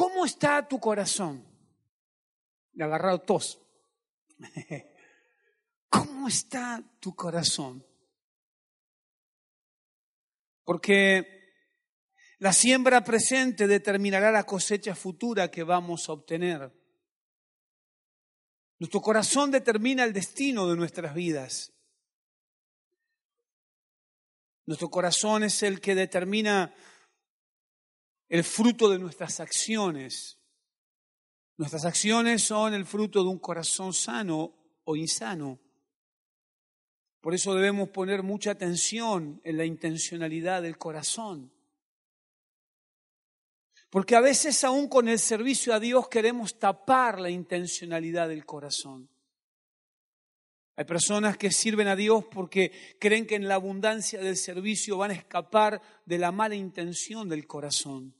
¿Cómo está tu corazón? Le ha agarrado tos. ¿Cómo está tu corazón? Porque la siembra presente determinará la cosecha futura que vamos a obtener. Nuestro corazón determina el destino de nuestras vidas. Nuestro corazón es el que determina el fruto de nuestras acciones. Nuestras acciones son el fruto de un corazón sano o insano. Por eso debemos poner mucha atención en la intencionalidad del corazón. Porque a veces, aún con el servicio a Dios, queremos tapar la intencionalidad del corazón. Hay personas que sirven a Dios porque creen que en la abundancia del servicio van a escapar de la mala intención del corazón.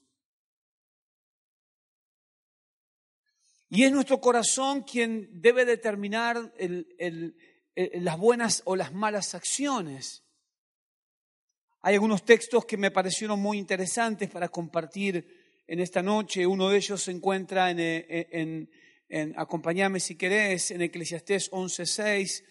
Y es nuestro corazón quien debe determinar las buenas o las malas acciones. Hay algunos textos que me parecieron muy interesantes para compartir en esta noche. Uno de ellos se encuentra acompáñame si querés, en Eclesiastés 11:6.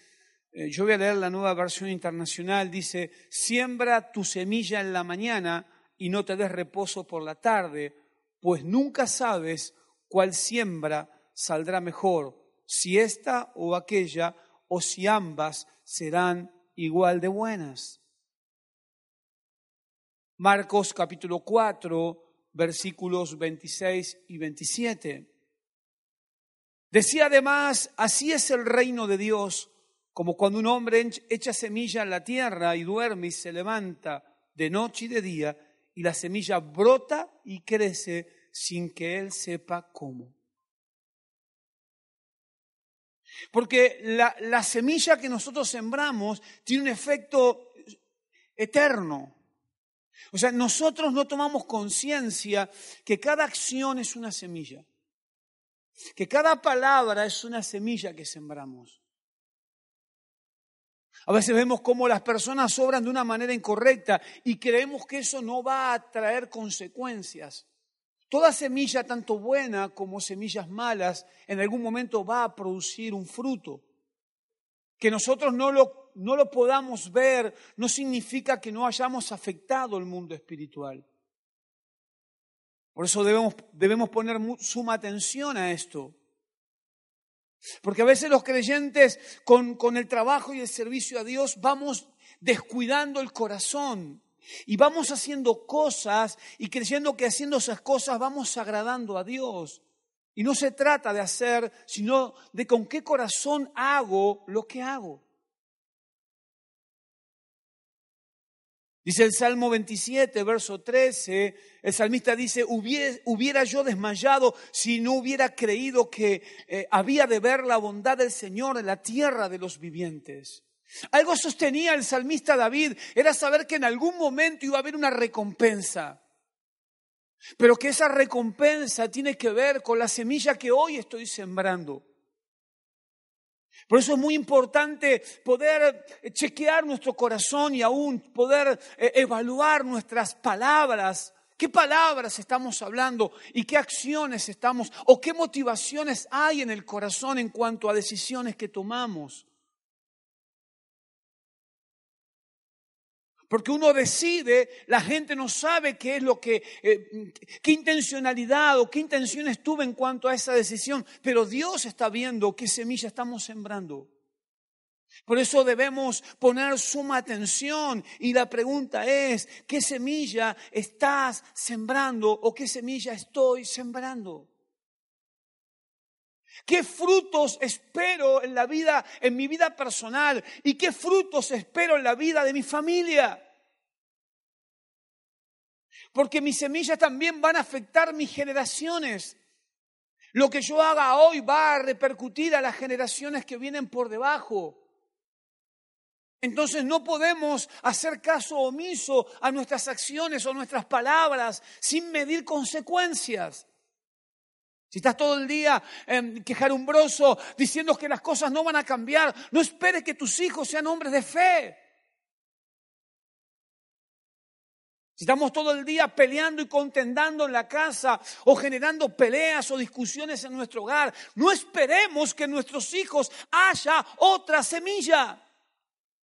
Yo voy a leer la Nueva Versión Internacional. Dice: siembra tu semilla en la mañana y no te des reposo por la tarde, pues nunca sabes cuál siembra saldrá mejor, si esta o aquella, o si ambas serán igual de buenas. Marcos capítulo 4, versículos 26 y 27. Decía además: así es el reino de Dios, como cuando un hombre echa semilla en la tierra y duerme y se levanta de noche y de día, y la semilla brota y crece sin que él sepa cómo. Porque la semilla que nosotros sembramos tiene un efecto eterno. O sea, nosotros no tomamos conciencia que cada acción es una semilla. Que cada palabra es una semilla que sembramos. A veces vemos cómo las personas obran de una manera incorrecta y creemos que eso no va a traer consecuencias. Toda semilla, tanto buena como semillas malas, en algún momento va a producir un fruto. Que nosotros no lo podamos ver no significa que no hayamos afectado el mundo espiritual. Por eso debemos poner suma atención a esto. Porque a veces los creyentes con el trabajo y el servicio a Dios vamos descuidando el corazón y vamos haciendo cosas y creyendo que haciendo esas cosas vamos agradando a Dios. Y no se trata de hacer, sino de con qué corazón hago lo que hago. Dice el Salmo 27, verso 13, el salmista dice: hubiera yo desmayado si no hubiera creído que había de ver la bondad del Señor en la tierra de los vivientes. Algo sostenía el salmista David, era saber que en algún momento iba a haber una recompensa, pero que esa recompensa tiene que ver con la semilla que hoy estoy sembrando. Por eso es muy importante poder chequear nuestro corazón y aún poder evaluar nuestras palabras. ¿Qué palabras estamos hablando y qué acciones estamos o qué motivaciones hay en el corazón en cuanto a decisiones que tomamos? Porque uno decide, la gente no sabe qué es lo que, qué intencionalidad o qué intenciones tuve en cuanto a esa decisión, pero Dios está viendo qué semilla estamos sembrando. Por eso debemos poner suma atención y la pregunta es: ¿qué semilla estás sembrando o qué semilla estoy sembrando? ¿Qué frutos espero en la vida, en mi vida personal? ¿Y qué frutos espero en la vida de mi familia? Porque mis semillas también van a afectar mis generaciones. Lo que yo haga hoy va a repercutir a las generaciones que vienen por debajo. Entonces no podemos hacer caso omiso a nuestras acciones o nuestras palabras sin medir consecuencias. Si estás todo el día quejarumbroso, diciendo que las cosas no van a cambiar, no esperes que tus hijos sean hombres de fe. Si estamos todo el día peleando y contendando en la casa o generando peleas o discusiones en nuestro hogar, no esperemos que en nuestros hijos haya otra semilla,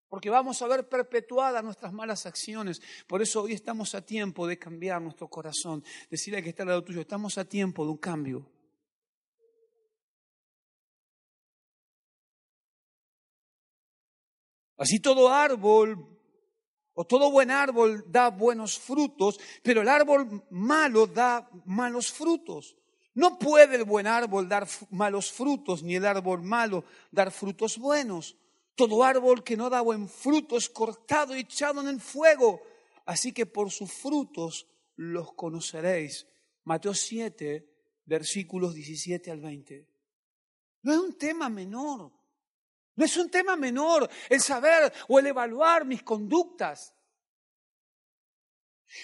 porque vamos a ver perpetuadas nuestras malas acciones. Por eso hoy estamos a tiempo de cambiar nuestro corazón. Decirle al que está al lado tuyo, estamos a tiempo de un cambio. Así todo árbol o todo buen árbol da buenos frutos, pero el árbol malo da malos frutos. No puede el buen árbol dar malos frutos, ni el árbol malo dar frutos buenos. Todo árbol que no da buen fruto es cortado y echado en el fuego. Así que por sus frutos los conoceréis. Mateo 7, versículos 17 al 20. No es un tema menor. No es un tema menor el saber o el evaluar mis conductas.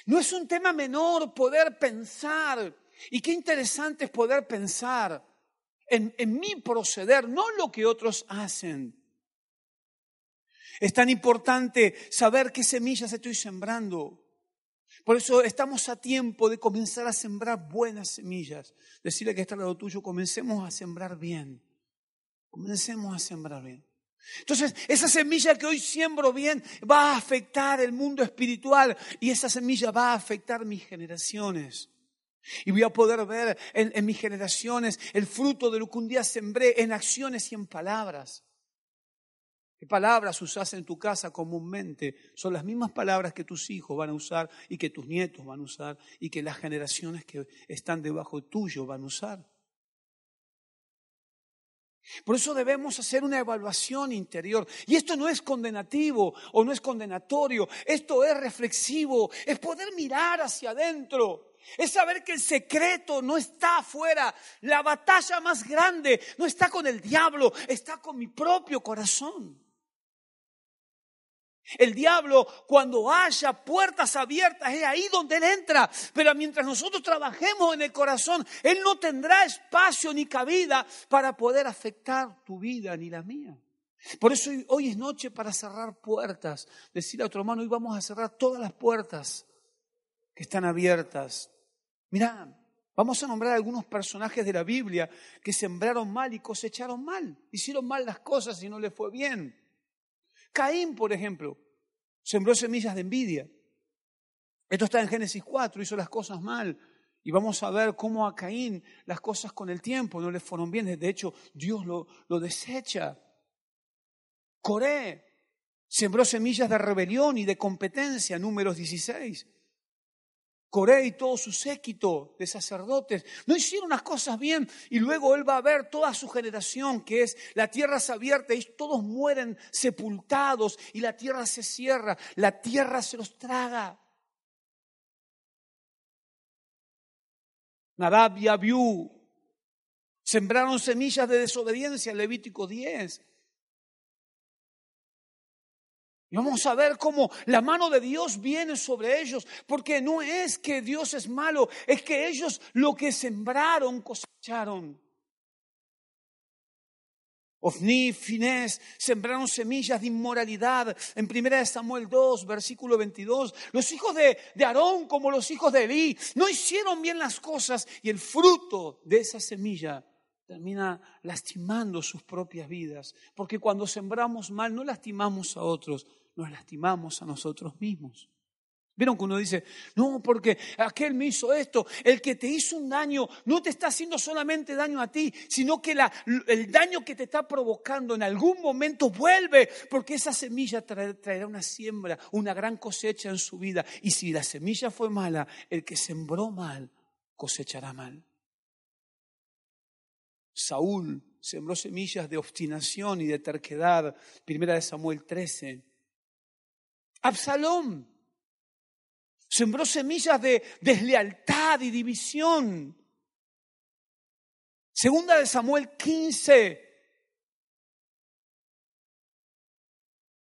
No es un tema menor poder pensar. Y qué interesante es poder pensar en mi proceder, no en lo que otros hacen. Es tan importante saber qué semillas estoy sembrando. Por eso estamos a tiempo de comenzar a sembrar buenas semillas. Decirle que está al lado tuyo, comencemos a sembrar bien. Comencemos a sembrar bien. Entonces, esa semilla que hoy siembro bien va a afectar el mundo espiritual y esa semilla va a afectar mis generaciones. Y voy a poder ver en mis generaciones el fruto de lo que un día sembré en acciones y en palabras. ¿Qué palabras usas en tu casa comúnmente? Son las mismas palabras que tus hijos van a usar y que tus nietos van a usar y que las generaciones que están debajo tuyo van a usar. Por eso debemos hacer una evaluación interior. Y esto no es condenativo o no es condenatorio. Esto es reflexivo, es poder mirar hacia adentro. Es saber que el secreto no está afuera. La batalla más grande no está con el diablo, está con mi propio corazón. El diablo, cuando haya puertas abiertas, es ahí donde él entra. Pero mientras nosotros trabajemos en el corazón, él no tendrá espacio ni cabida para poder afectar tu vida ni la mía. Por eso hoy es noche para cerrar puertas. Decirle a otro hermano, hoy vamos a cerrar todas las puertas que están abiertas. Mirá, vamos a nombrar algunos personajes de la Biblia que sembraron mal y cosecharon mal. Hicieron mal las cosas y no les fue bien. Caín, por ejemplo, sembró semillas de envidia. Esto está en Génesis 4, hizo las cosas mal. Y vamos a ver cómo a Caín las cosas con el tiempo no le fueron bien. De hecho, Dios lo desecha. Coré sembró semillas de rebelión y de competencia, Números 16. Coré y todo su séquito de sacerdotes no hicieron las cosas bien y luego él va a ver toda su generación que es la tierra se abierta y todos mueren sepultados y la tierra se cierra, la tierra se los traga. Nadab y Abiú sembraron semillas de desobediencia, Levítico 10. Y vamos a ver cómo la mano de Dios viene sobre ellos, porque no es que Dios es malo, es que ellos lo que sembraron cosecharon. Ofni y Finés sembraron semillas de inmoralidad. En 1 Samuel 2, versículo 22, los hijos de Aarón como los hijos de Elí no hicieron bien las cosas y el fruto de esa semilla termina lastimando sus propias vidas, porque cuando sembramos mal no lastimamos a otros, nos lastimamos a nosotros mismos. ¿Vieron que uno dice, no, porque aquel me hizo esto? El que te hizo un daño no te está haciendo solamente daño a ti, sino que el daño que te está provocando en algún momento vuelve, porque esa semilla traerá una siembra, una gran cosecha en su vida. Y si la semilla fue mala, el que sembró mal cosechará mal. Saúl sembró semillas de obstinación y de terquedad, 1 Samuel 13. Absalón sembró semillas de deslealtad y división, 2 Samuel 15.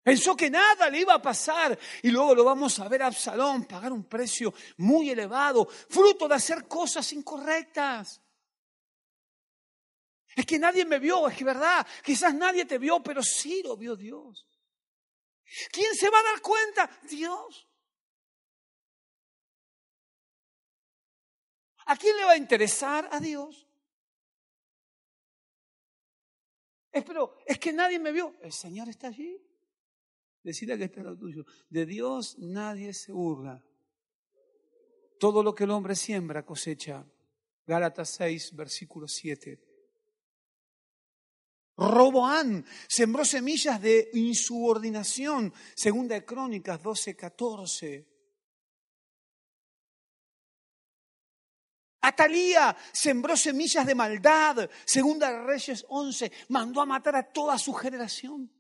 Pensó que nada le iba a pasar y luego lo vamos a ver a Absalón pagar un precio muy elevado, fruto de hacer cosas incorrectas. Es que nadie me vio, es que verdad, quizás nadie te vio, pero sí lo vio Dios. ¿Quién se va a dar cuenta? Dios. ¿A quién le va a interesar? A Dios. Pero es que nadie me vio. El Señor está allí. Decirle que está lo tuyo. De Dios nadie se burla. Todo lo que el hombre siembra cosecha. Gálatas 6, versículo 7. Roboán sembró semillas de insubordinación. Segunda de Crónicas 12, 14. Atalía sembró semillas de maldad. Segunda de Reyes 11. Mandó a matar a toda su generación.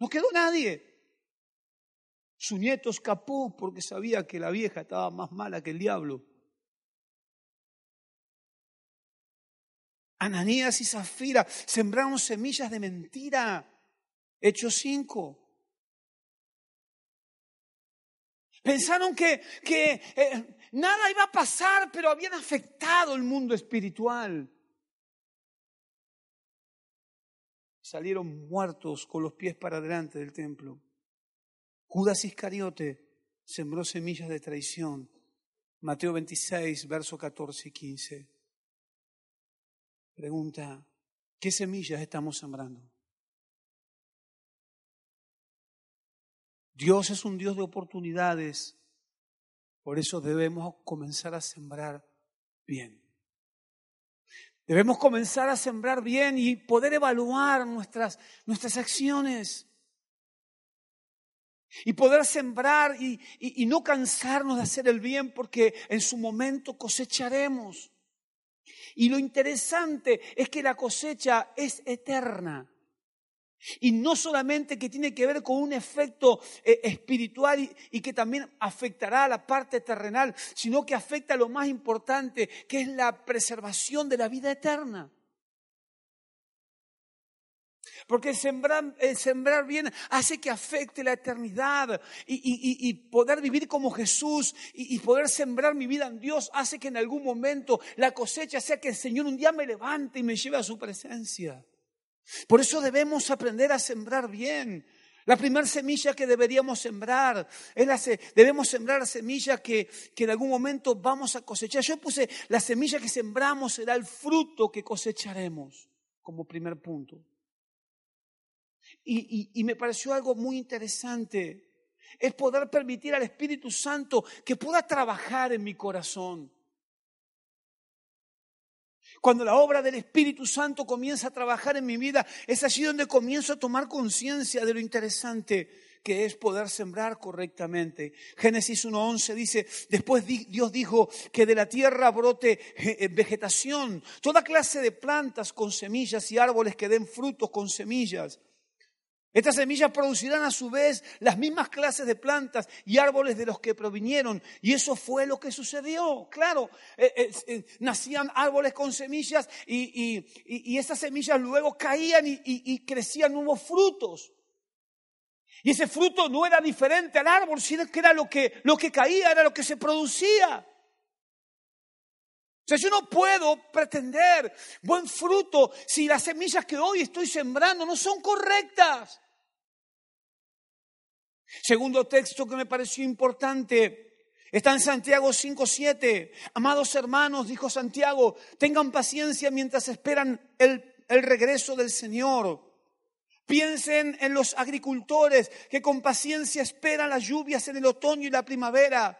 No quedó nadie. Su nieto escapó porque sabía que la vieja estaba más mala que el diablo. Ananías y Zafira sembraron semillas de mentira. Hechos 5. Pensaron que nada iba a pasar, pero habían afectado el mundo espiritual. Salieron muertos con los pies para adelante del templo. Judas Iscariote sembró semillas de traición. Mateo 26, versos 14 y 15. Pregunta, ¿qué semillas estamos sembrando? Dios es un Dios de oportunidades, por eso debemos comenzar a sembrar bien. Debemos comenzar a sembrar bien y poder evaluar nuestras acciones. Y poder sembrar y no cansarnos de hacer el bien porque en su momento cosecharemos. Y lo interesante es que la cosecha es eterna. Y no solamente que tiene que ver con un efecto espiritual y que también afectará a la parte terrenal, sino que afecta a lo más importante, que es la preservación de la vida eterna. Porque el sembrar bien hace que afecte la eternidad y poder vivir como Jesús y poder sembrar mi vida en Dios hace que en algún momento la cosecha sea que el Señor un día me levante y me lleve a su presencia. Por eso debemos aprender a sembrar bien. La primera semilla que deberíamos sembrar es debemos sembrar la semilla que en algún momento vamos a cosechar. Yo puse la semilla que sembramos será el fruto que cosecharemos como primer punto. Y me pareció algo muy interesante, es poder permitir al Espíritu Santo que pueda trabajar en mi corazón. Cuando la obra del Espíritu Santo comienza a trabajar en mi vida, es allí donde comienzo a tomar conciencia de lo interesante que es poder sembrar correctamente. Génesis 1:11 dice, después Dios dijo que de la tierra brote vegetación, toda clase de plantas con semillas y árboles que den frutos con semillas. Estas semillas producirán a su vez las mismas clases de plantas y árboles de los que provinieron. Y eso fue lo que sucedió. Claro, nacían árboles con semillas y esas semillas luego caían y crecían nuevos frutos. Y ese fruto no era diferente al árbol, sino que era lo que caía, era lo que se producía. O sea, yo no puedo pretender buen fruto si las semillas que hoy estoy sembrando no son correctas. Segundo texto que me pareció importante está en Santiago 5:7. Amados hermanos, dijo Santiago, tengan paciencia mientras esperan el regreso del Señor. Piensen en los agricultores que con paciencia esperan las lluvias en el otoño y la primavera.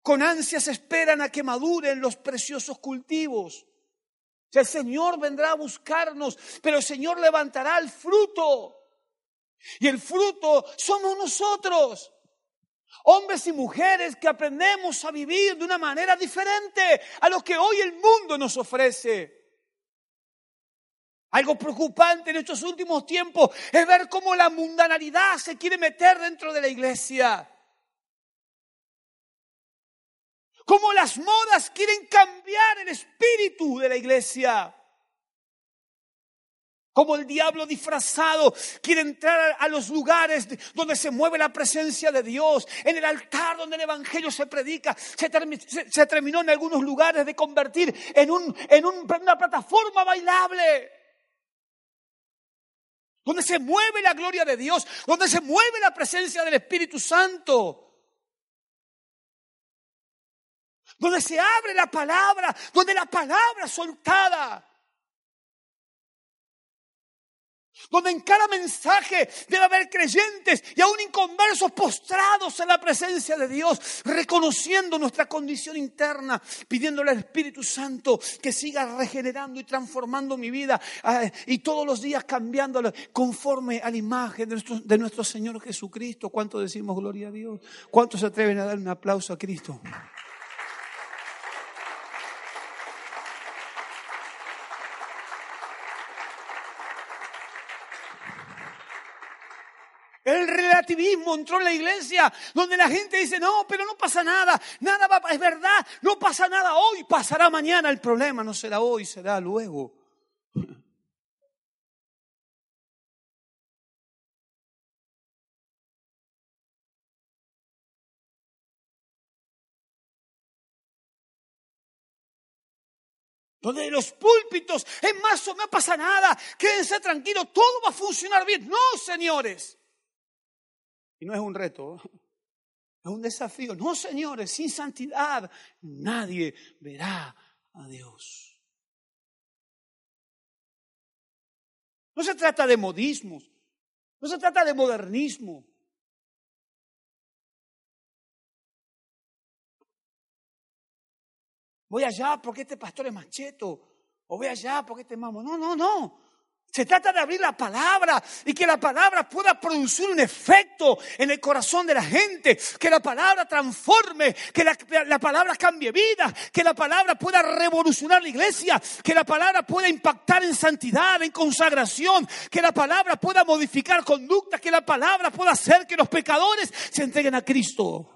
Con ansias esperan a que maduren los preciosos cultivos. El Señor vendrá a buscarnos, pero el Señor levantará el fruto. Y el fruto somos nosotros, hombres y mujeres que aprendemos a vivir de una manera diferente a lo que hoy el mundo nos ofrece. Algo preocupante en estos últimos tiempos es ver cómo la mundanalidad se quiere meter dentro de la iglesia. Cómo las modas quieren cambiar el espíritu de la iglesia. Cómo el diablo disfrazado quiere entrar a los lugares donde se mueve la presencia de Dios. En el altar donde el evangelio se predica. Se terminó en algunos lugares de convertir en una plataforma bailable. Donde se mueve la gloria de Dios. Donde se mueve la presencia del Espíritu Santo. donde se abre la palabra, donde la palabra es soltada. Donde en cada mensaje debe haber creyentes y aún inconversos postrados en la presencia de Dios, reconociendo nuestra condición interna, pidiéndole al Espíritu Santo que siga regenerando y transformando mi vida y todos los días cambiándola conforme a la imagen de nuestro Señor Jesucristo. ¿Cuántos decimos gloria a Dios? ¿Cuántos se atreven a dar un aplauso a Cristo? El relativismo entró en la iglesia, donde la gente dice, no, pero no pasa nada, es verdad, no pasa nada hoy, pasará mañana, el problema no será hoy, será luego. Donde de los púlpitos, es más o no pasa nada, quédense tranquilos, todo va a funcionar bien. No, señores. Y no es un reto, es un desafío. No, señores, sin santidad nadie verá a Dios. No se trata de modismos, no se trata de modernismo. Voy allá porque este pastor es macheto, o voy allá porque este mamo. No, no, no. Se trata de abrir la palabra y que la palabra pueda producir un efecto en el corazón de la gente, que la palabra transforme, que la palabra cambie vida, que la palabra pueda revolucionar la iglesia, que la palabra pueda impactar en santidad, en consagración, que la palabra pueda modificar conductas, que la palabra pueda hacer que los pecadores se entreguen a Cristo.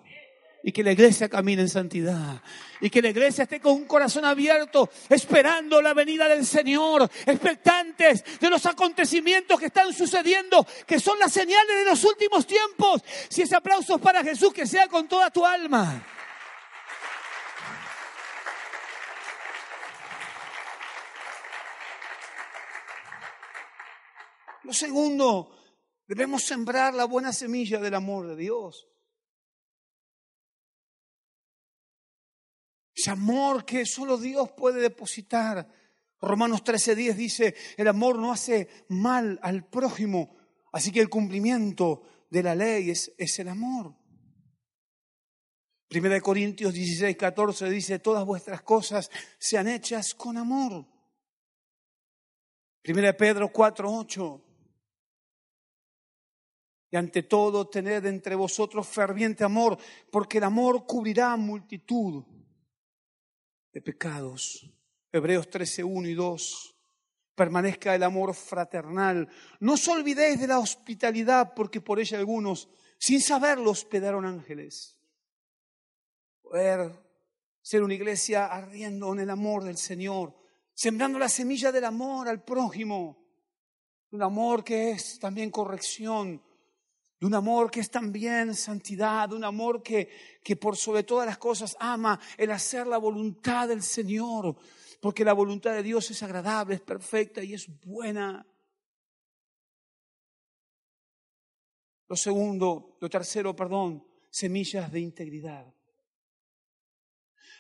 Y que la iglesia camine en santidad. Y que la iglesia esté con un corazón abierto, esperando la venida del Señor, expectantes de los acontecimientos que están sucediendo, que son las señales de los últimos tiempos. Si ese aplauso es para Jesús, que sea con toda tu alma. Lo segundo, debemos sembrar la buena semilla del amor de Dios. Ese amor que solo Dios puede depositar. Romanos 13:10 dice, el amor no hace mal al prójimo, así que el cumplimiento de la ley es el amor. 1 Corintios 16:14 dice, todas vuestras cosas sean hechas con amor. 1 Pedro 4:8, y ante todo tened entre vosotros ferviente amor, porque el amor cubrirá multitud de pecados. Hebreos 13:1 y 2. Permanezca el amor fraternal. No os olvidéis de la hospitalidad, porque por ella algunos, sin saberlo, hospedaron ángeles. Poder ser una iglesia ardiendo en el amor del Señor, sembrando la semilla del amor al prójimo. Un amor que es también corrección, de un amor que es también santidad, de un amor que por sobre todas las cosas ama el hacer la voluntad del Señor, porque la voluntad de Dios es agradable, es perfecta y es buena. Lo tercero, semillas de integridad.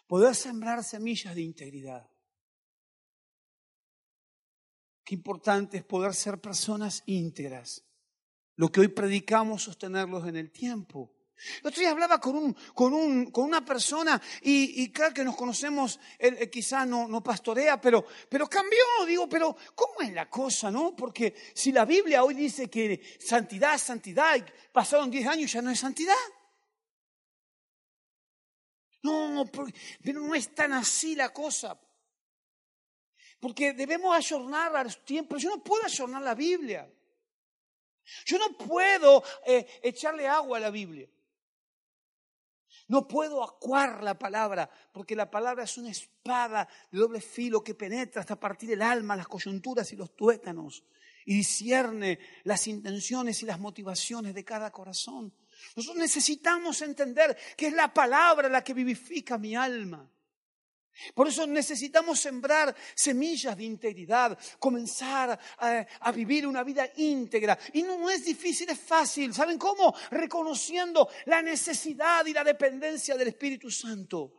Poder sembrar semillas de integridad. Qué importante es poder ser personas íntegras. Lo que hoy predicamos, sostenerlos en el tiempo. El otro día hablaba con una persona y claro que nos conocemos, él quizá no pastorea, pero cambió. Digo, pero ¿cómo es la cosa, no? Porque si la Biblia hoy dice que santidad, santidad, y pasaron 10 años ya no es santidad. No, pero no es tan así la cosa. Porque debemos ayornar a los tiempos. Yo no puedo ayornar la Biblia. Yo no puedo echarle agua a la Biblia. No puedo acuar la palabra, porque la palabra es una espada de doble filo que penetra hasta partir el alma, las coyunturas y los tuétanos, y discierne las intenciones y las motivaciones de cada corazón. Nosotros necesitamos entender que es la palabra la que vivifica mi alma. Por eso necesitamos sembrar semillas de integridad, comenzar a vivir una vida íntegra. Y no es difícil, es fácil. ¿Saben cómo? Reconociendo la necesidad y la dependencia del Espíritu Santo.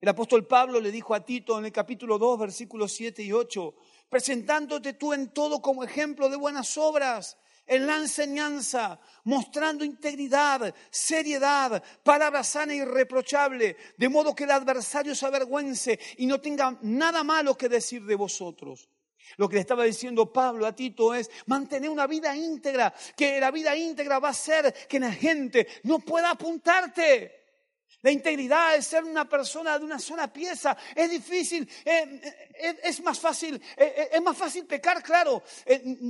El apóstol Pablo le dijo a Tito en el capítulo 2, versículos 7 y 8, presentándote tú en todo como ejemplo de buenas obras, en la enseñanza, mostrando integridad, seriedad, palabra sana e irreprochable, de modo que el adversario se avergüence y no tenga nada malo que decir de vosotros. Lo que le estaba diciendo Pablo a Tito es mantener una vida íntegra, que la vida íntegra va a hacer que la gente no pueda apuntarte. La integridad es ser una persona de una sola pieza. Es difícil, es más fácil pecar, claro.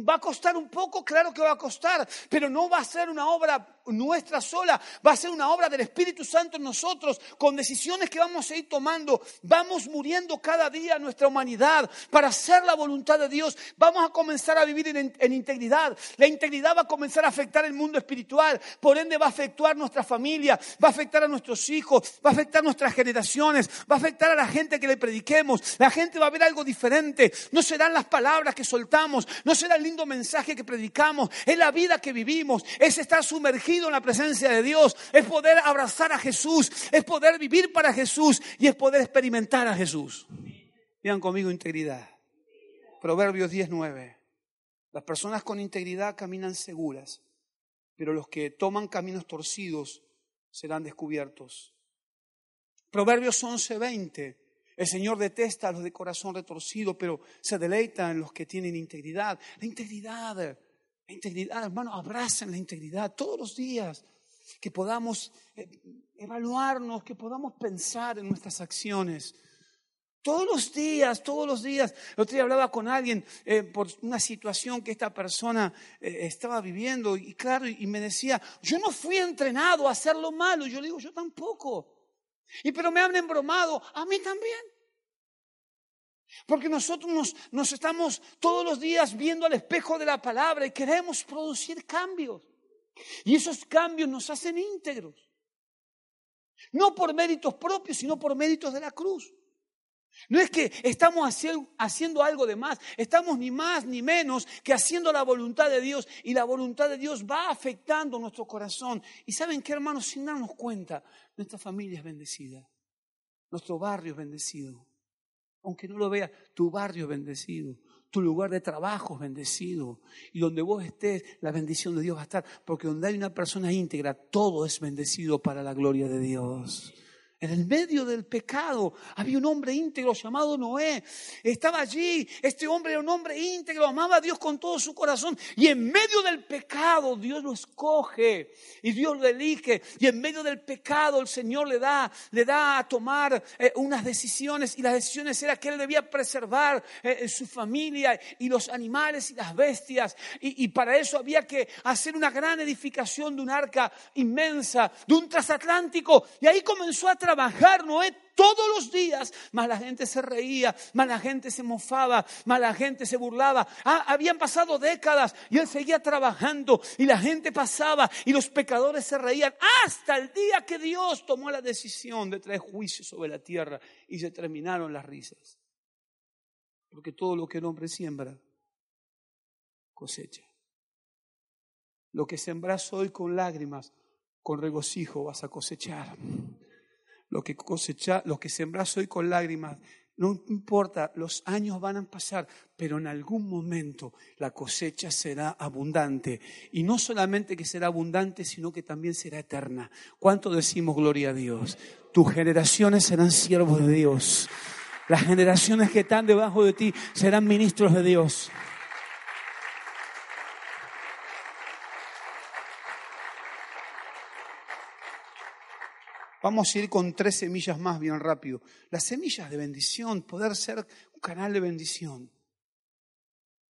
Va a costar un poco, claro que va a costar, pero no va a ser una obra nuestra sola. Va a ser una obra del Espíritu Santo en nosotros, con decisiones que vamos a ir tomando. Vamos muriendo cada día nuestra humanidad para hacer la voluntad de Dios. Vamos a comenzar a vivir en integridad. La integridad va a comenzar a afectar el mundo espiritual. Por ende va a afectar nuestra familia, va a afectar a nuestros hijos, va a afectar nuestras generaciones, va a afectar a la gente que le prediquemos. La gente va a ver algo diferente. No serán las palabras que soltamos, no será el lindo mensaje que predicamos, es la vida que vivimos, es estar sumergido en la presencia de Dios, es poder abrazar a Jesús, es poder vivir para Jesús y es poder experimentar a Jesús. Vean conmigo integridad. Proverbios 10:9. Las personas con integridad caminan seguras, pero los que toman caminos torcidos serán descubiertos. Proverbios 11:20. El Señor detesta a los de corazón retorcido, pero se deleita en los que tienen integridad. La integridad, hermano, abracen la integridad todos los días. Que podamos evaluarnos, que podamos pensar en nuestras acciones. Todos los días. El otro día hablaba con alguien por una situación que esta persona estaba viviendo y claro, y me decía, yo no fui entrenado a hacer lo malo. Y yo le digo, yo tampoco. Pero me han embromado, a mí también. Porque nosotros nos estamos todos los días viendo al espejo de la palabra y queremos producir cambios. Y esos cambios nos hacen íntegros. No por méritos propios, sino por méritos de la cruz. No es que estamos haciendo algo de más, estamos ni más ni menos que haciendo la voluntad de Dios y la voluntad de Dios va afectando nuestro corazón. Y ¿saben qué, hermanos? Sin darnos cuenta, nuestra familia es bendecida, nuestro barrio es bendecido. Aunque no lo veas, tu barrio es bendecido, tu lugar de trabajo es bendecido y donde vos estés la bendición de Dios va a estar, porque donde hay una persona íntegra todo es bendecido para la gloria de Dios. En el medio del pecado había un hombre íntegro llamado Noé. Estaba allí, este hombre era un hombre íntegro, amaba a Dios con todo su corazón. Y en medio del pecado Dios lo escoge y Dios lo elige. Y en medio del pecado el Señor le da a tomar unas decisiones. Y las decisiones eran que él debía preservar su familia y los animales y las bestias. Y para eso había que hacer una gran edificación de un arca inmensa, de un transatlántico. Y ahí comenzó a trabajar Noé todos los días, más la gente se reía, más la gente se mofaba, más la gente se burlaba. Habían pasado décadas y él seguía trabajando y la gente pasaba y los pecadores se reían hasta el día que Dios tomó la decisión de traer juicio sobre la tierra y se terminaron las risas. Porque todo lo que el hombre siembra, cosecha. Lo que sembras hoy con lágrimas, con regocijo vas a cosechar. Lo que sembras hoy con lágrimas, no importa, los años van a pasar, pero en algún momento la cosecha será abundante. Y no solamente que será abundante, sino que también será eterna. ¿Cuánto decimos gloria a Dios? Tus generaciones serán siervos de Dios. Las generaciones que están debajo de ti serán ministros de Dios. Vamos a ir con 3 semillas más bien rápido. Las semillas de bendición, poder ser un canal de bendición.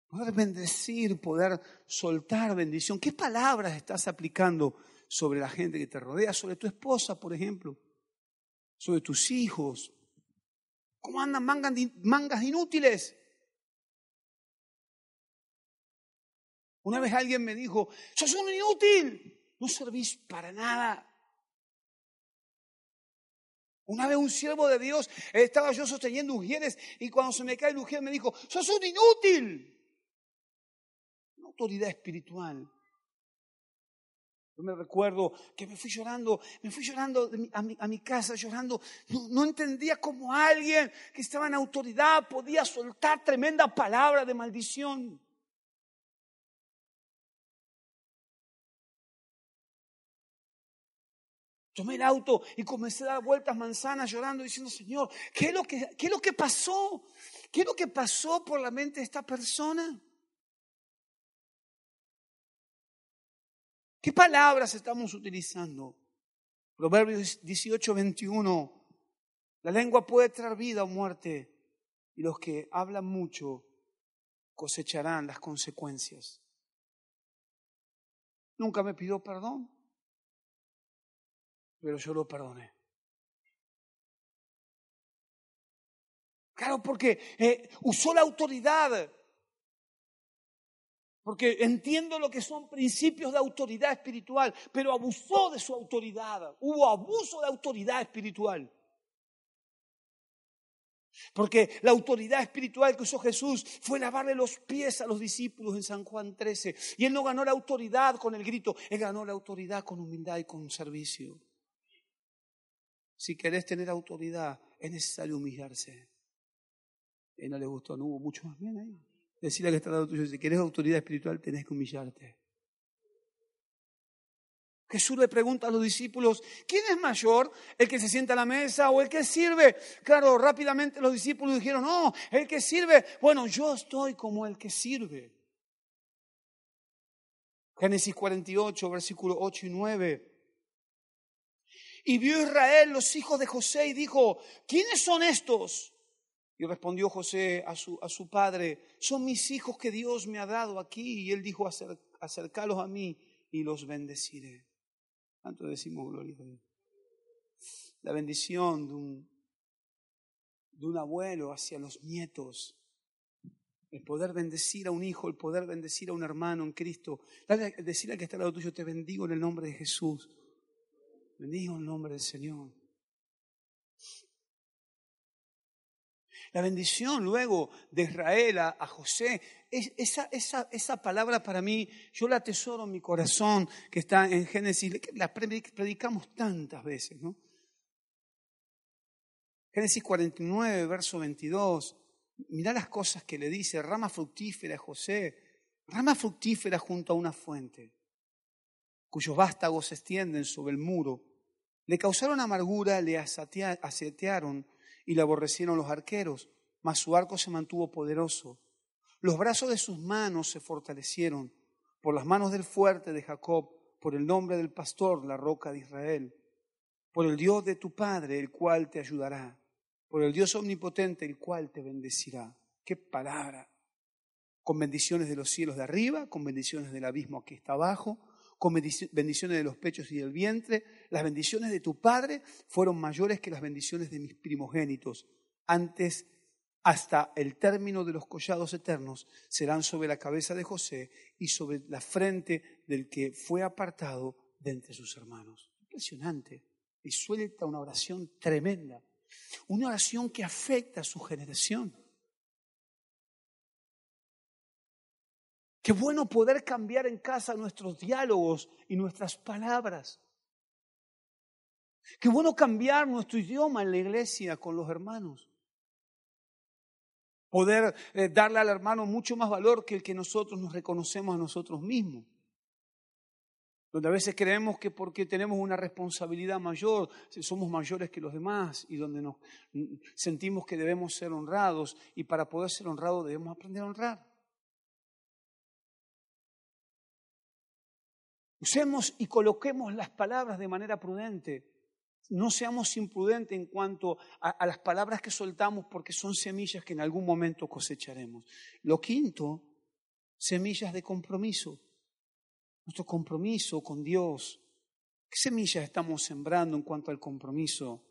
Poder bendecir, poder soltar bendición. ¿Qué palabras estás aplicando sobre la gente que te rodea? Sobre tu esposa, por ejemplo. Sobre tus hijos. ¿Cómo andan mangas inútiles? Una vez alguien me dijo, sos un inútil, no servís para nada. Una vez un siervo de Dios, estaba yo sosteniendo ujieres y cuando se me cae el ujier me dijo, ¡sos un inútil! Una autoridad espiritual. Yo me recuerdo que me fui llorando a mi casa, llorando. No entendía cómo alguien que estaba en autoridad podía soltar tremenda palabra de maldición. Tomé el auto y comencé a dar vueltas manzanas llorando, diciendo: Señor, ¿qué es lo que pasó? ¿Qué es lo que pasó por la mente de esta persona? ¿Qué palabras estamos utilizando? Proverbios 18:21. La lengua puede traer vida o muerte, y los que hablan mucho cosecharán las consecuencias. Nunca me pidió perdón, pero yo lo perdoné. Claro, porque usó la autoridad. Porque entiendo lo que son principios de autoridad espiritual, pero abusó de su autoridad. Hubo abuso de autoridad espiritual. Porque la autoridad espiritual que usó Jesús fue lavarle los pies a los discípulos en San Juan 13. Y él no ganó la autoridad con el grito, él ganó la autoridad con humildad y con servicio. Si querés tener autoridad, es necesario humillarse. Y no le gustó, no hubo mucho más bien ahí. Decirle que está dando tuyo, si querés autoridad espiritual tenés que humillarte. Jesús le pregunta a los discípulos: ¿quién es mayor, el que se sienta a la mesa o el que sirve? Claro, rápidamente los discípulos dijeron: no, el que sirve. Bueno, yo estoy como el que sirve. Génesis 48, versículos 8 y 9. Y vio Israel los hijos de José y dijo: ¿quiénes son estos? Y respondió José a su padre: son mis hijos que Dios me ha dado aquí. Y él dijo: acercalos a mí y los bendeciré. ¿Cuánto decimos gloria a Dios? La bendición de un abuelo hacia los nietos. El poder bendecir a un hijo, el poder bendecir a un hermano en Cristo. Decirle al que está al lado tuyo: te bendigo en el nombre de Jesús. Bendigo en el nombre del Señor. La bendición luego de Israel a José, esa palabra para mí, yo la atesoro en mi corazón, que está en Génesis, la predicamos tantas veces, ¿no? Génesis 49, verso 22, mirá las cosas que le dice: rama fructífera a José, rama fructífera junto a una fuente, cuyos vástagos se extienden sobre el muro. Le causaron amargura, le asetearon, y le aborrecieron los arqueros, mas su arco se mantuvo poderoso. Los brazos de sus manos se fortalecieron por las manos del fuerte de Jacob, por el nombre del pastor, la roca de Israel, por el Dios de tu padre, el cual te ayudará, por el Dios omnipotente, el cual te bendecirá. ¡Qué palabra! Con bendiciones de los cielos de arriba, con bendiciones del abismo que está abajo, con bendiciones de los pechos y del vientre. Las bendiciones de tu padre fueron mayores que las bendiciones de mis primogénitos. Antes, hasta el término de los collados eternos, serán sobre la cabeza de José y sobre la frente del que fue apartado de entre sus hermanos. Impresionante. Y suelta una oración tremenda. Una oración que afecta a su generación. Qué bueno poder cambiar en casa nuestros diálogos y nuestras palabras. Qué bueno cambiar nuestro idioma en la iglesia con los hermanos. Poder darle al hermano mucho más valor que el que nosotros nos reconocemos a nosotros mismos. Donde a veces creemos que porque tenemos una responsabilidad mayor, somos mayores que los demás, y donde nos sentimos que debemos ser honrados, y para poder ser honrados debemos aprender a honrar. Usemos y coloquemos las palabras de manera prudente. No seamos imprudentes en cuanto a las palabras que soltamos, porque son semillas que en algún momento cosecharemos. Lo quinto, semillas de compromiso. Nuestro compromiso con Dios. ¿Qué semillas estamos sembrando en cuanto al compromiso?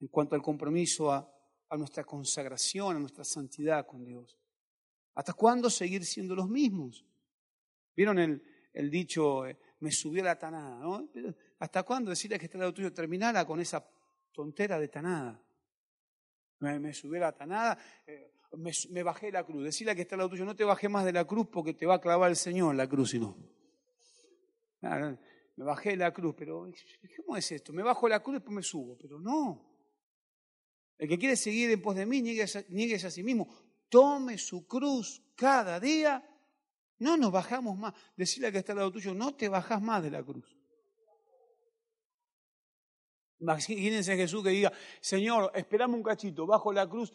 En cuanto al compromiso a nuestra consagración, a nuestra santidad con Dios. ¿Hasta cuándo seguir siendo los mismos? ¿Vieron el dicho, me subió la tanada, ¿no? ¿Hasta cuándo decirle que está al lado tuyo, terminala con esa tontera de tanada? Me subió la tanada, me bajé la cruz. Decirle que está al lado tuyo, no te bajé más de la cruz porque te va a clavar el Señor la cruz, sino. Nada, me bajé de la cruz, pero ¿cómo es esto? Me bajo de la cruz y después me subo, pero no. El que quiere seguir en pos de mí, niegues a sí mismo. Tome su cruz cada día. No nos bajamos más. Decirle al que está al lado tuyo, no te bajás más de la cruz. Imagínense Jesús que diga, Señor, esperame un cachito, bajo la cruz,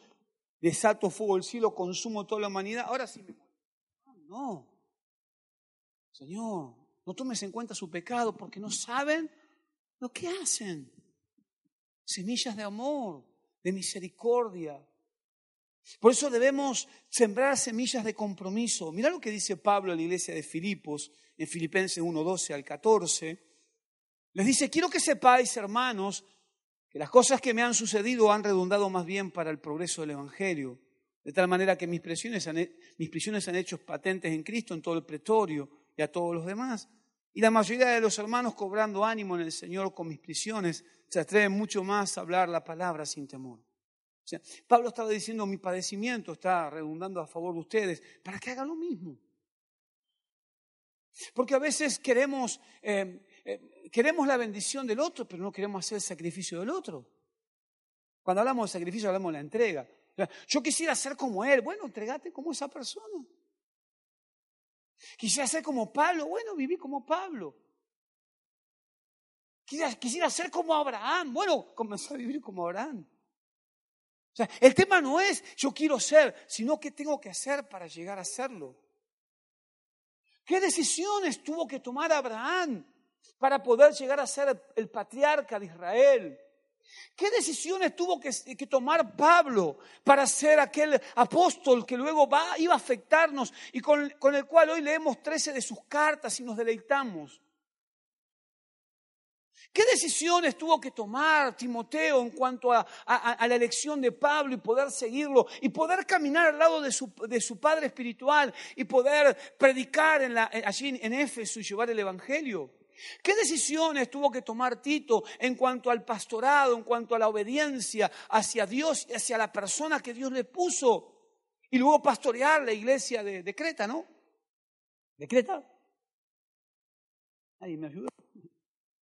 desato fuego del cielo, consumo toda la humanidad, ahora sí me muero. No, Señor, no tomes en cuenta su pecado porque no saben lo que hacen. Semillas de amor, de misericordia. Por eso debemos sembrar semillas de compromiso. Mirá lo que dice Pablo a la iglesia de Filipos, en Filipenses 1:12 al 14. Les dice, quiero que sepáis, hermanos, que las cosas que me han sucedido han redundado más bien para el progreso del Evangelio, de tal manera que mis prisiones han hecho patentes en Cristo, en todo el pretorio y a todos los demás. Y la mayoría de los hermanos, cobrando ánimo en el Señor con mis prisiones, se atreven mucho más a hablar la palabra sin temor. O sea, Pablo estaba diciendo, mi padecimiento está redundando a favor de ustedes, para que hagan lo mismo. Porque a veces queremos la bendición del otro, pero no queremos hacer el sacrificio del otro. Cuando hablamos de sacrificio, hablamos de la entrega. Yo quisiera ser como él. Bueno, entregate como esa persona. Quisiera ser como Pablo. Bueno, viví como Pablo. Quisiera ser como Abraham. Bueno, comencé a vivir como Abraham. O sea, el tema no es yo quiero ser, sino qué tengo que hacer para llegar a serlo. ¿Qué decisiones tuvo que tomar Abraham para poder llegar a ser el patriarca de Israel? ¿Qué decisiones tuvo que tomar Pablo para ser aquel apóstol que luego iba a afectarnos y con el cual hoy leemos 13 de sus cartas y nos deleitamos? ¿Qué decisiones tuvo que tomar Timoteo en cuanto a la elección de Pablo y poder seguirlo y poder caminar al lado de su padre espiritual y poder predicar allí en Éfeso y llevar el evangelio? ¿Qué decisiones tuvo que tomar Tito en cuanto al pastorado, en cuanto a la obediencia hacia Dios y hacia la persona que Dios le puso? Y luego pastorear la iglesia de Creta, ¿no? ¿De Creta? ¿Alguien me ayuda?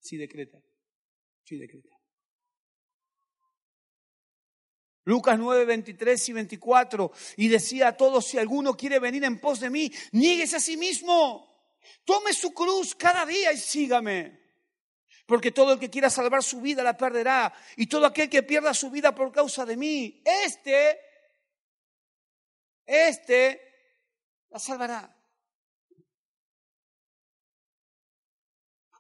Sí, de Creta. Sí, de Creta. Lucas 9, 23 y 24. Y decía a todos, si alguno quiere venir en pos de mí, niéguese a sí mismo. Tome su cruz cada día y sígame, porque todo el que quiera salvar su vida la perderá, y todo aquel que pierda su vida por causa de mí, este la salvará.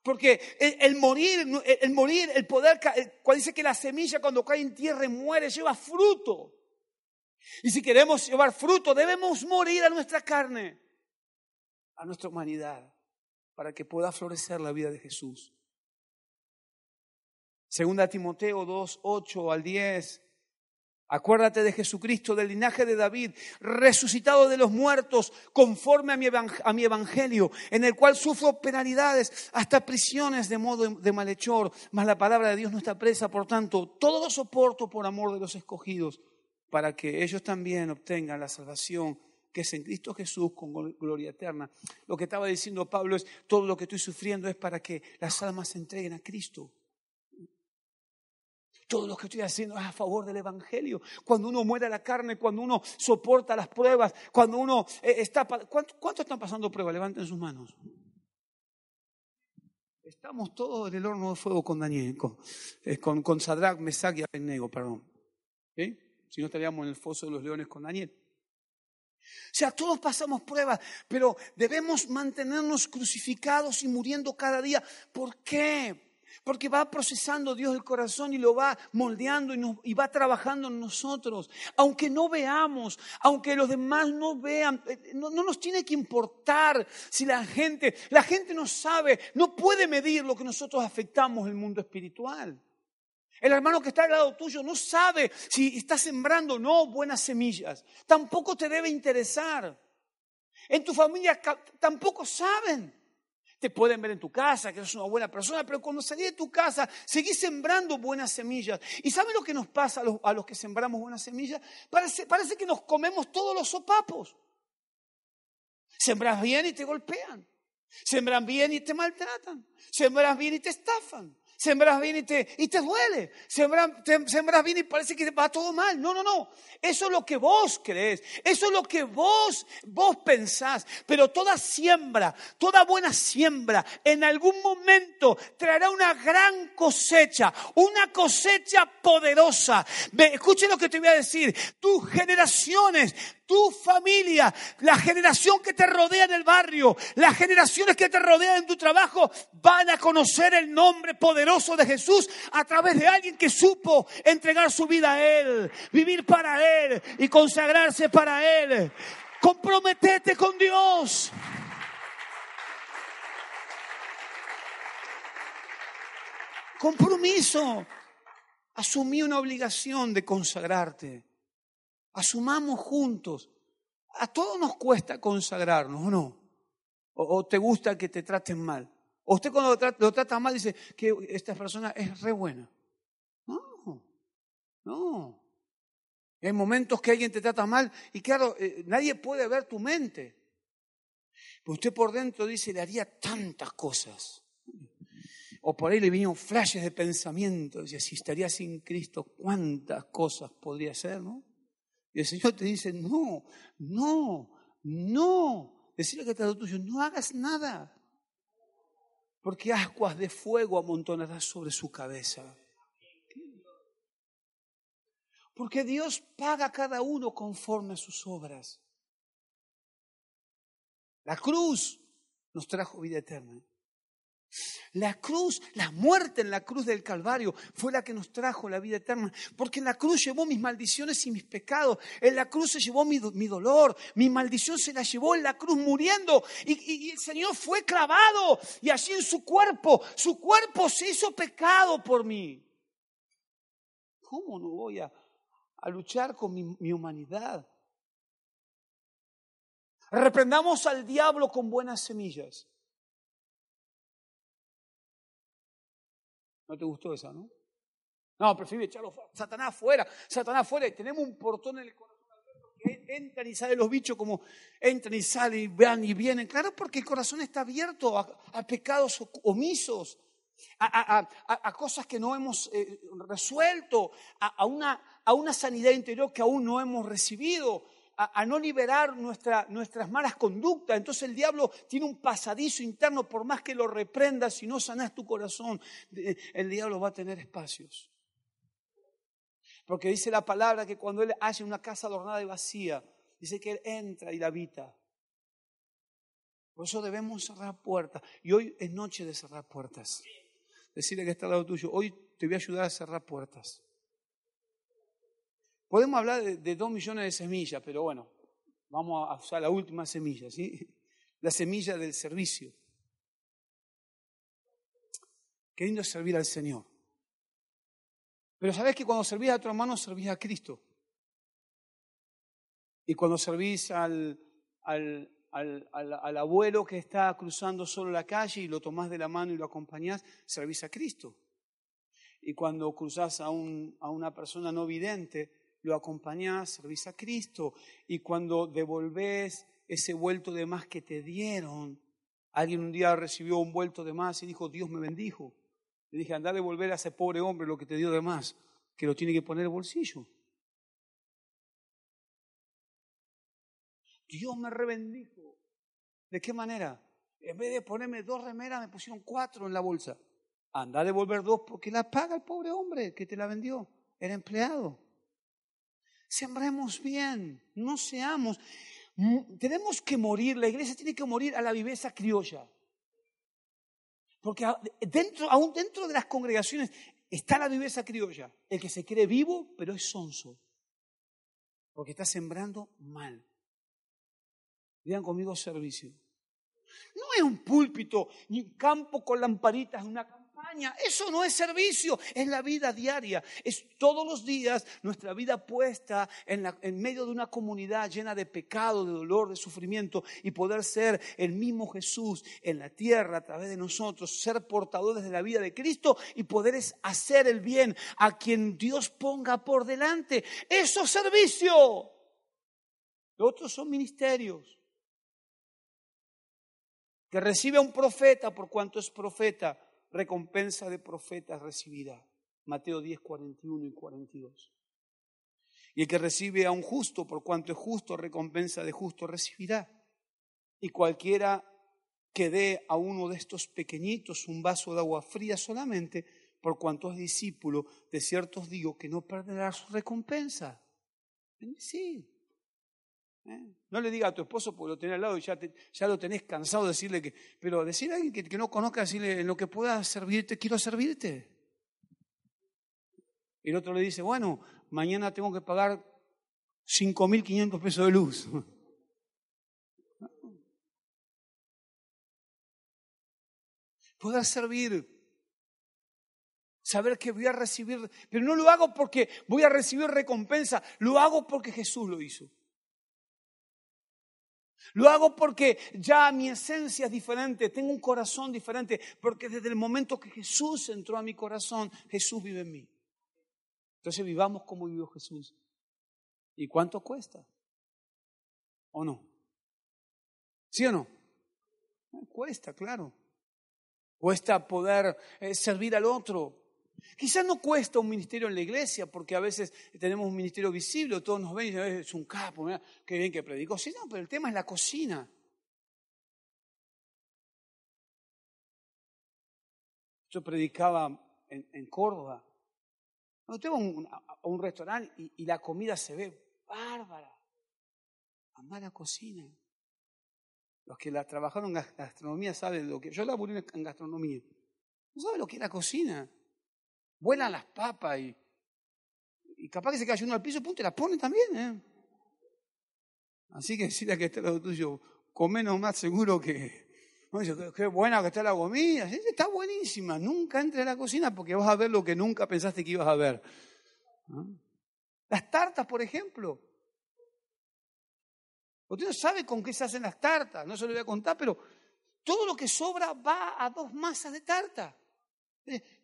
Porque el morir, el poder, cuando dice que la semilla cuando cae en tierra y muere, lleva fruto. Y si queremos llevar fruto, debemos morir a nuestra carne, a nuestra humanidad, para que pueda florecer la vida de Jesús. Segunda Timoteo 2, 8 al 10. Acuérdate de Jesucristo, del linaje de David, resucitado de los muertos, conforme a mi evangelio, en el cual sufro penalidades, hasta prisiones de modo de malhechor, mas la palabra de Dios no está presa, por tanto, todo lo soporto por amor de los escogidos, para que ellos también obtengan la salvación que es en Cristo Jesús con gloria eterna. Lo que estaba diciendo Pablo es, todo lo que estoy sufriendo es para que las almas se entreguen a Cristo. Todo lo que estoy haciendo es a favor del Evangelio. Cuando uno muere a la carne, cuando uno soporta las pruebas, cuando uno está... ¿Cuántos están pasando pruebas? Levanten sus manos. Estamos todos en el horno de fuego con Daniel, con Sadrach, Mesach y Abednego, perdón. ¿Sí? Si no estaríamos en el foso de los leones con Daniel. O sea, todos pasamos pruebas, pero debemos mantenernos crucificados y muriendo cada día. ¿Por qué? Porque va procesando Dios el corazón y lo va moldeando y va trabajando en nosotros. Aunque no veamos, aunque los demás no vean, no nos tiene que importar si la gente no sabe, no puede medir lo que nosotros afectamos en el mundo espiritual. El hermano que está al lado tuyo no sabe si está sembrando o no buenas semillas. Tampoco te debe interesar. En tu familia tampoco saben. Te pueden ver en tu casa que eres una buena persona, pero cuando salís de tu casa seguís sembrando buenas semillas. ¿Y saben lo que nos pasa a los que sembramos buenas semillas? Parece que nos comemos todos los sopapos. Sembrás bien y te golpean. Sembran bien y te maltratan. Sembras bien y te estafan. Sembras bien y te duele. Sembras bien y parece que va todo mal. No. Eso es lo que vos crees. Eso es lo que vos pensás. Pero toda siembra, toda buena siembra, en algún momento traerá una gran cosecha. Una cosecha poderosa. Escuchen lo que te voy a decir. Tus generaciones, tu familia, la generación que te rodea en el barrio, las generaciones que te rodean en tu trabajo, van a conocer el nombre poderoso de Jesús a través de alguien que supo entregar su vida a Él, vivir para Él y consagrarse para Él. Comprométete con Dios. Compromiso. Asumí una obligación de consagrarte. Asumamos juntos. A todos nos cuesta consagrarnos, ¿o no? O te gusta que te traten mal. O usted cuando lo trata mal dice que esta persona es re buena. No. Hay momentos que alguien te trata mal y claro, nadie puede ver tu mente. Pero usted por dentro dice, le haría tantas cosas. O por ahí le vinieron flashes de pensamiento. Dice, si estaría sin Cristo, cuántas cosas podría hacer, ¿no? Y el Señor te dice, no. Decirle que está lo tuyo, no hagas nada. Porque ascuas de fuego amontonarás sobre su cabeza. Porque Dios paga a cada uno conforme a sus obras. La cruz nos trajo vida eterna. La cruz, la muerte en la cruz del Calvario fue la que nos trajo la vida eterna, porque en la cruz llevó mis maldiciones y mis pecados, en la cruz se llevó mi dolor, mi maldición se la llevó en la cruz muriendo y el Señor fue clavado y allí en su cuerpo se hizo pecado por mí. ¿Cómo no voy a luchar con mi humanidad? Reprendamos al diablo con buenas semillas. ¿No te gustó esa, no? No, prefiero echarlo Satanás fuera. Y tenemos un portón en el corazón abierto que entran y salen los bichos como entran y salen y van y vienen. Claro, porque el corazón está abierto a pecados omisos, a cosas que no hemos resuelto, a una sanidad interior que aún no hemos recibido, a no liberar nuestras malas conductas. Entonces el diablo tiene un pasadizo interno, por más que lo reprendas, si no sanás tu corazón, el diablo va a tener espacios. Porque dice la palabra que cuando él halla una casa adornada y vacía, dice que él entra y la habita. Por eso debemos cerrar puertas. Y hoy es noche de cerrar puertas. Decirle que está al lado tuyo, hoy te voy a ayudar a cerrar puertas. Podemos hablar de 2 millones de semillas, pero bueno, vamos a usar la última semilla, ¿sí? La semilla del servicio. Qué lindo es servir al Señor. Pero sabés que cuando servís a tu hermano, servís a Cristo. Y cuando servís al abuelo que está cruzando solo la calle y lo tomás de la mano y lo acompañás, servís a Cristo. Y cuando cruzás a una persona no vidente, lo acompañás, servís a Cristo. Y cuando devolvés ese vuelto de más que te dieron, alguien un día recibió un vuelto de más y dijo, Dios me bendijo. Le dije, andá a devolver a ese pobre hombre lo que te dio de más, que lo tiene que poner en el bolsillo. Dios me rebendijo. ¿De qué manera? En vez de ponerme 2 remeras, me pusieron 4 en la bolsa. Andá a devolver 2 porque la paga el pobre hombre que te la vendió. Era empleado. Sembremos bien, no seamos. Tenemos que morir, la iglesia tiene que morir a la viveza criolla. Porque aún dentro de las congregaciones está la viveza criolla. El que se cree vivo, pero es sonso. Porque está sembrando mal. Digan conmigo servicio. No es un púlpito, ni un campo con lamparitas, una campaña. Eso no es servicio, es la vida diaria. Es todos los días nuestra vida puesta en medio de una comunidad llena de pecado, de dolor, de sufrimiento y poder ser el mismo Jesús en la tierra a través de nosotros, ser portadores de la vida de Cristo y poder hacer el bien a quien Dios ponga por delante. Eso es servicio. Los otros son ministerios. que recibe a un profeta por cuanto es profeta, recompensa de profetas recibirá. Mateo 10, 41 y 42. Y el que recibe a un justo por cuanto es justo, recompensa de justo recibirá. Y cualquiera que dé a uno de estos pequeñitos un vaso de agua fría solamente, por cuanto es discípulo, de cierto os digo que no perderá su recompensa. Bendecid. No le diga a tu esposo porque lo tenés al lado y ya lo tenés cansado de decirle que... Pero decir a alguien que no conozca, decirle en lo que pueda servirte, quiero servirte. Y el otro le dice, bueno, mañana tengo que pagar 5.500 pesos de luz. Poder servir, saber que voy a recibir, pero no lo hago porque voy a recibir recompensa, lo hago porque Jesús lo hizo. Lo hago porque ya mi esencia es diferente, tengo un corazón diferente, porque desde el momento que Jesús entró a mi corazón, Jesús vive en mí. Entonces vivamos como vivió Jesús. ¿Y cuánto cuesta? ¿O no? ¿Sí o no? Cuesta, claro. Cuesta poder servir al otro. Quizás no cuesta un ministerio en la iglesia, porque a veces tenemos un ministerio visible, todos nos ven y dicen, es un capo, mirá, qué bien que predicó. Sí, no, pero el tema es la cocina. Yo predicaba en Córdoba. No tengo un restaurante y la comida se ve bárbara. Andá a la cocina. Los que la trabajaron en gastronomía saben lo que... Yo laburé en gastronomía. No saben lo que es la cocina. Vuelan las papas y capaz que se cae uno al piso, punto, y la ponen también. Así que si la que está al lado tuyo, comenos más seguro que... Qué buena que está la comida. Está buenísima. Nunca entres a la cocina porque vas a ver lo que nunca pensaste que ibas a ver. Las tartas, por ejemplo. Usted no sabe con qué se hacen las tartas, no se lo voy a contar, pero todo lo que sobra va a 2 masas de tarta.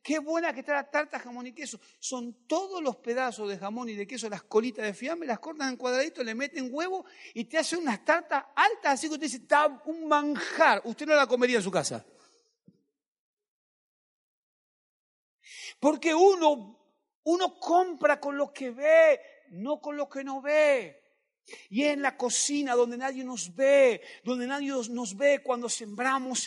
Qué buena que está la tarta jamón y queso. Son todos los pedazos de jamón y de queso, las colitas de fiambre, las cortan en cuadraditos, le meten huevo y te hacen unas tartas altas, así que usted dice, está un manjar. Usted no la comería en su casa. Porque uno compra con lo que ve, no con lo que no ve. Y en la cocina donde nadie nos ve, cuando sembramos,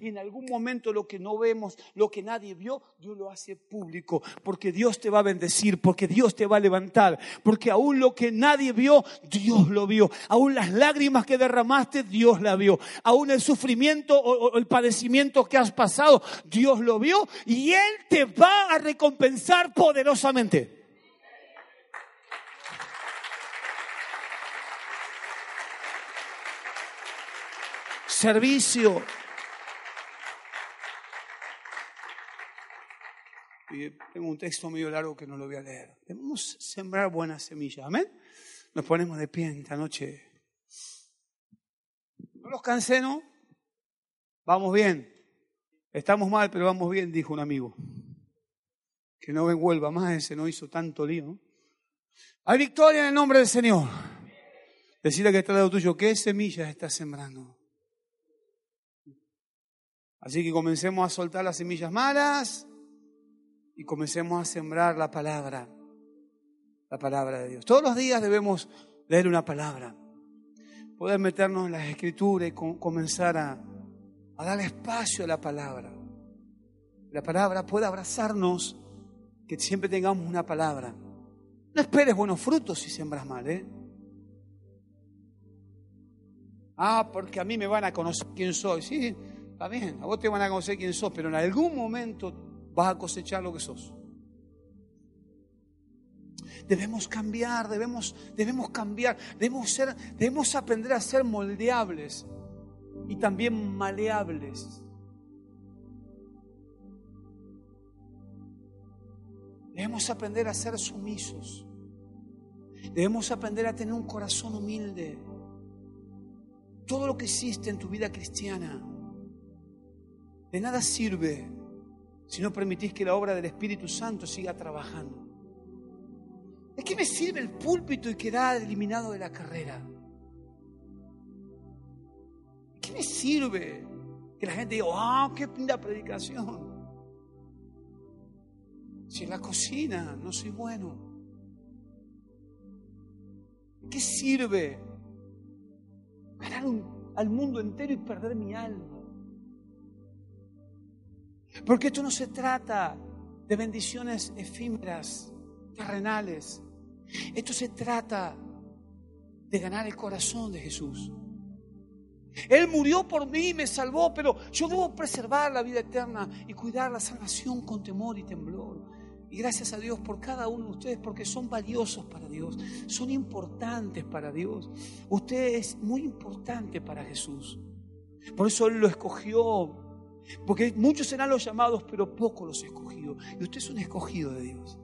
y en algún momento lo que no vemos, lo que nadie vio, Dios lo hace público, porque Dios te va a bendecir, porque Dios te va a levantar, porque aún lo que nadie vio, Dios lo vio, aún las lágrimas que derramaste, Dios la vio, aún el sufrimiento o el padecimiento que has pasado, Dios lo vio y Él te va a recompensar poderosamente. Servicio. Y tengo un texto medio largo que no lo voy a leer. Debemos sembrar buenas semillas. Amén. Nos ponemos de pie esta noche. No los cansé, ¿no? Vamos bien. Estamos mal, pero vamos bien, dijo un amigo. Que no me vuelva más, ese no hizo tanto lío, ¿no? Hay victoria en el nombre del Señor. Decirle que está al lado tuyo, ¿qué semillas estás sembrando? Así que comencemos a soltar las semillas malas y comencemos a sembrar la palabra de Dios. Todos los días debemos leer una palabra, poder meternos en las escrituras y comenzar a darle espacio a la palabra. La palabra puede abrazarnos, que siempre tengamos una palabra. No esperes buenos frutos si sembras mal, porque a mí me van a conocer quién soy, sí. Está bien, a vos te van a conocer quién sos, pero en algún momento vas a cosechar lo que sos. Debemos cambiar, debemos aprender a ser moldeables y también maleables. Debemos aprender a ser sumisos. Debemos aprender a tener un corazón humilde. Todo lo que hiciste en tu vida cristiana de nada sirve si no permitís que la obra del Espíritu Santo siga trabajando. ¿De qué me sirve el púlpito y quedar eliminado de la carrera? ¿De qué qué me sirve que la gente diga, wow, qué linda predicación? Si en la cocina no soy bueno, ¿qué sirve ganar al mundo entero y perder mi alma? Porque esto no se trata de bendiciones efímeras, terrenales. Esto se trata de ganar el corazón de Jesús. Él murió por mí y me salvó, pero yo debo preservar la vida eterna y cuidar la salvación con temor y temblor. Y gracias a Dios por cada uno de ustedes, porque son valiosos para Dios, son importantes para Dios. Usted es muy importante para Jesús. Por eso Él lo escogió, porque muchos serán los llamados, pero pocos los escogidos. Y usted es un escogido de Dios.